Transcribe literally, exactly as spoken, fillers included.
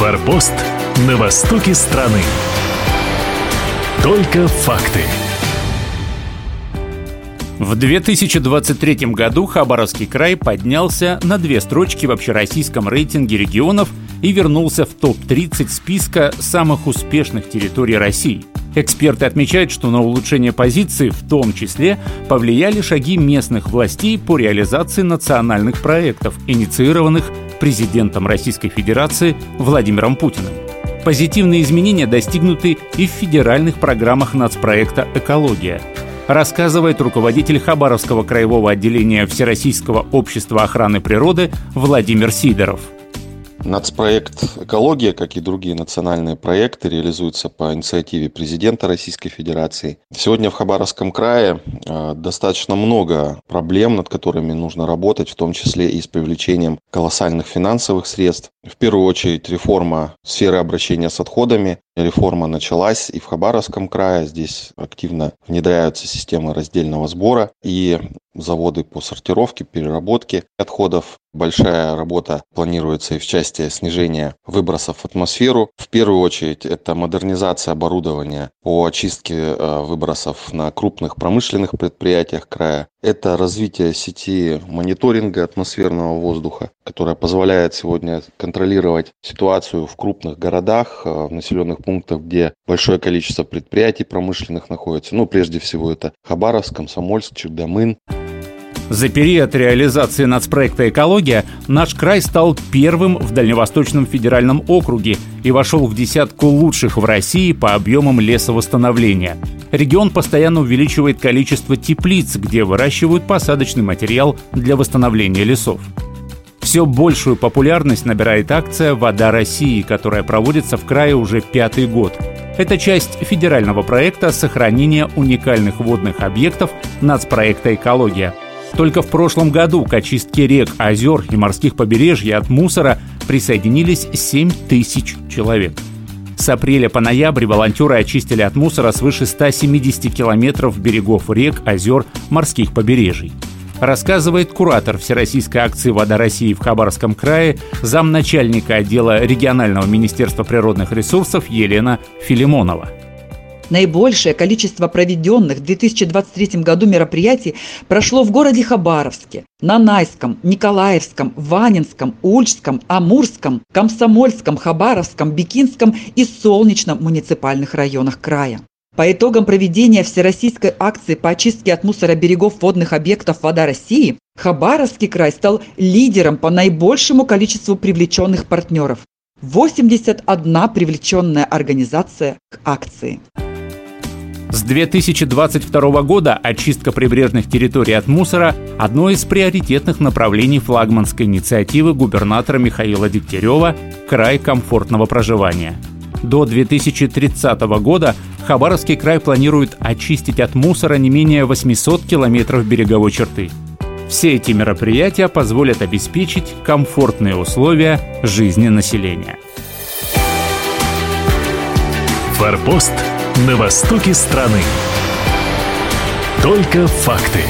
Форпост на востоке страны. Только факты. В две тысячи двадцать третьем году Хабаровский край поднялся на две строчки в общероссийском рейтинге регионов и вернулся в топ тридцать списка самых успешных территорий России. Эксперты отмечают, что на улучшение позиции в том числе повлияли шаги местных властей по реализации национальных проектов, инициированных президентом Российской Федерации Владимиром Путиным. Позитивные изменения достигнуты и в федеральных программах Нацпроекта «Экология», рассказывает руководитель Хабаровского краевого отделения Всероссийского общества охраны природы Владимир Сидоров. Нацпроект «Экология», как и другие национальные проекты, реализуется по инициативе президента Российской Федерации. Сегодня в Хабаровском крае достаточно много проблем, над которыми нужно работать, в том числе и с привлечением колоссальных финансовых средств. В первую очередь реформа сферы обращения с отходами. Реформа началась и в Хабаровском крае. Здесь активно внедряются системы раздельного сбора и заводы по сортировке, переработке отходов. Большая работа планируется и в части снижения выбросов в атмосферу. В первую очередь это модернизация оборудования по очистке выбросов на крупных промышленных предприятиях края. Это развитие сети мониторинга атмосферного воздуха, которая позволяет сегодня контролировать ситуацию в крупных городах, в населенных пунктах, где большое количество предприятий промышленных находится. Ну, прежде всего, это Хабаровск, Комсомольск, Чердомын. За период реализации нацпроекта «Экология» наш край стал первым в Дальневосточном федеральном округе и вошел в десятку лучших в России по объемам лесовосстановления. Регион постоянно увеличивает количество теплиц, где выращивают посадочный материал для восстановления лесов. Все большую популярность набирает акция «Вода России», которая проводится в крае уже пятый год. Это часть федерального проекта сохранения уникальных водных объектов нацпроекта «Экология». Только в прошлом году к очистке рек, озер и морских побережья от мусора присоединились семь тысяч человек. С апреля по ноябрь волонтеры очистили от мусора свыше ста семидесяти километров берегов рек, озер, морских побережий. Рассказывает куратор Всероссийской акции «Вода России» в Хабаровском крае, замначальника отдела регионального министерства природных ресурсов Елена Филимонова. Наибольшее количество проведенных в две тысячи двадцать третьем году мероприятий прошло в городе Хабаровске, Нанайском, Николаевском, Ванинском, Ульчском, Амурском, Комсомольском, Хабаровском, Бикинском и Солнечном муниципальных районах края. По итогам проведения всероссийской акции по очистке от мусора берегов водных объектов «Вода России» Хабаровский край стал лидером по наибольшему количеству привлеченных партнеров. восемьдесят одна привлеченная организация к акции. С две тысячи двадцать второго года очистка прибрежных территорий от мусора – одно из приоритетных направлений флагманской инициативы губернатора Михаила Дегтярева «Край комфортного проживания». До две тысячи тридцатого года Хабаровский край планирует очистить от мусора не менее восьмисот километров береговой черты. Все эти мероприятия позволят обеспечить комфортные условия жизни населения. Форпост на востоке страны. Только факты.